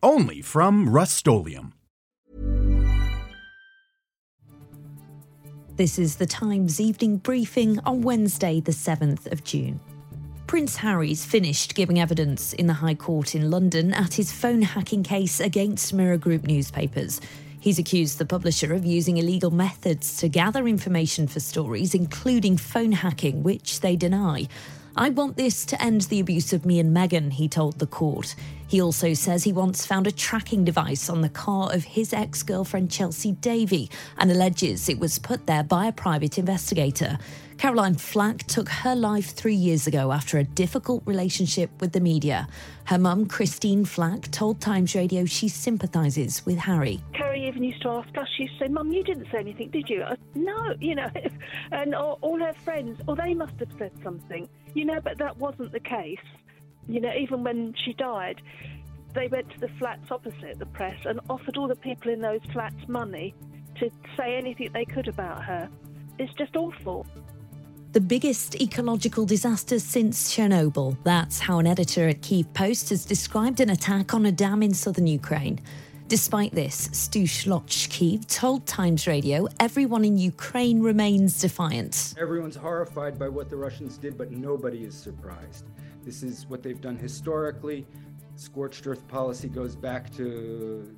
Only from Rust-Oleum. This is the Times Evening Briefing on Wednesday, the 7th of June. Prince Harry's finished giving evidence in the High Court in London at his phone hacking case against Mirror Group newspapers. He's accused the publisher of using illegal methods to gather information for stories, including phone hacking, which they deny. "I want this to end the abuse of me and Meghan," he told the court. He also says he once found a tracking device on the car of his ex-girlfriend Chelsea Davy and alleges it was put there by a private investigator. Caroline Flack took her life 3 years ago after a difficult relationship with the media. Her mum, Christine Flack, told Times Radio she sympathises with Harry. Carrie even used to ask us, she used to say, "Mum, you didn't say anything, did you?" I said, "No, you know," and all her friends, they must have said something. You know, but that wasn't the case. You know, even when she died, they went to the flats opposite the press and offered all the people in those flats money to say anything they could about her. It's just awful. The biggest ecological disaster since Chernobyl. That's how an editor at Kiev Post has described an attack on a dam in southern Ukraine. Despite this, Stu Shlotsky told Times Radio everyone in Ukraine remains defiant. "Everyone's horrified by what the Russians did, but nobody is surprised. This is what they've done historically. Scorched earth policy goes back to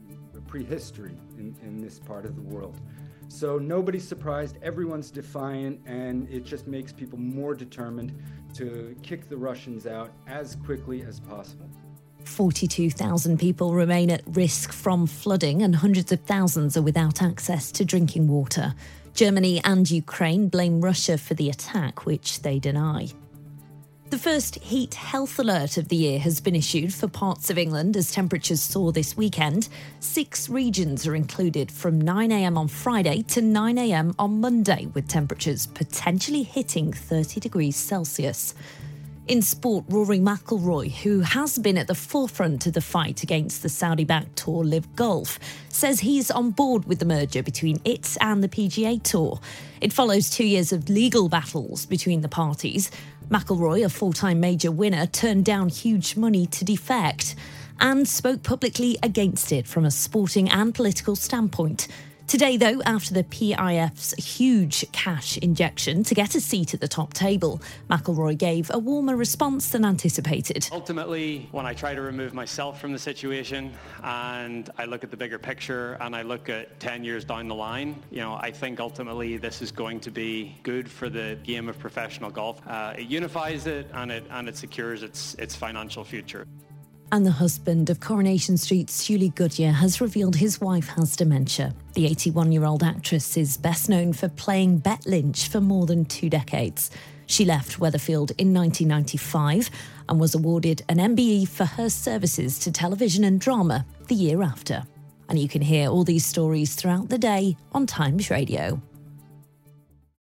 prehistory in this part of the world. So nobody's surprised, everyone's defiant, and it just makes people more determined to kick the Russians out as quickly as possible." 42,000 people remain at risk from flooding and hundreds of thousands are without access to drinking water. Germany and Ukraine blame Russia for the attack, which they deny. The first heat health alert of the year has been issued for parts of England as temperatures soar this weekend. 6 regions are included from 9 a.m. on Friday to 9 a.m. on Monday, with temperatures potentially hitting 30 degrees Celsius. In sport, Rory McIlroy, who has been at the forefront of the fight against the Saudi-backed Tour Live Golf, says he's on board with the merger between it and the PGA Tour. It follows 2 years of legal battles between the parties. McIlroy, a full-time major winner, turned down huge money to defect and spoke publicly against it from a sporting and political standpoint. Today, though, after the PIF's huge cash injection to get a seat at the top table, McIlroy gave a warmer response than anticipated. "Ultimately, when I try to remove myself from the situation and I look at the bigger picture and I look at 10 years down the line, you know, I think ultimately this is going to be good for the game of professional golf. It unifies it and it secures its financial future." And the husband of Coronation Street's Julie Goodyear has revealed his wife has dementia. The 81-year-old actress is best known for playing Bette Lynch for more than 2 decades. She left Weatherfield in 1995 and was awarded an MBE for her services to television and drama the year after. And you can hear all these stories throughout the day on Times Radio.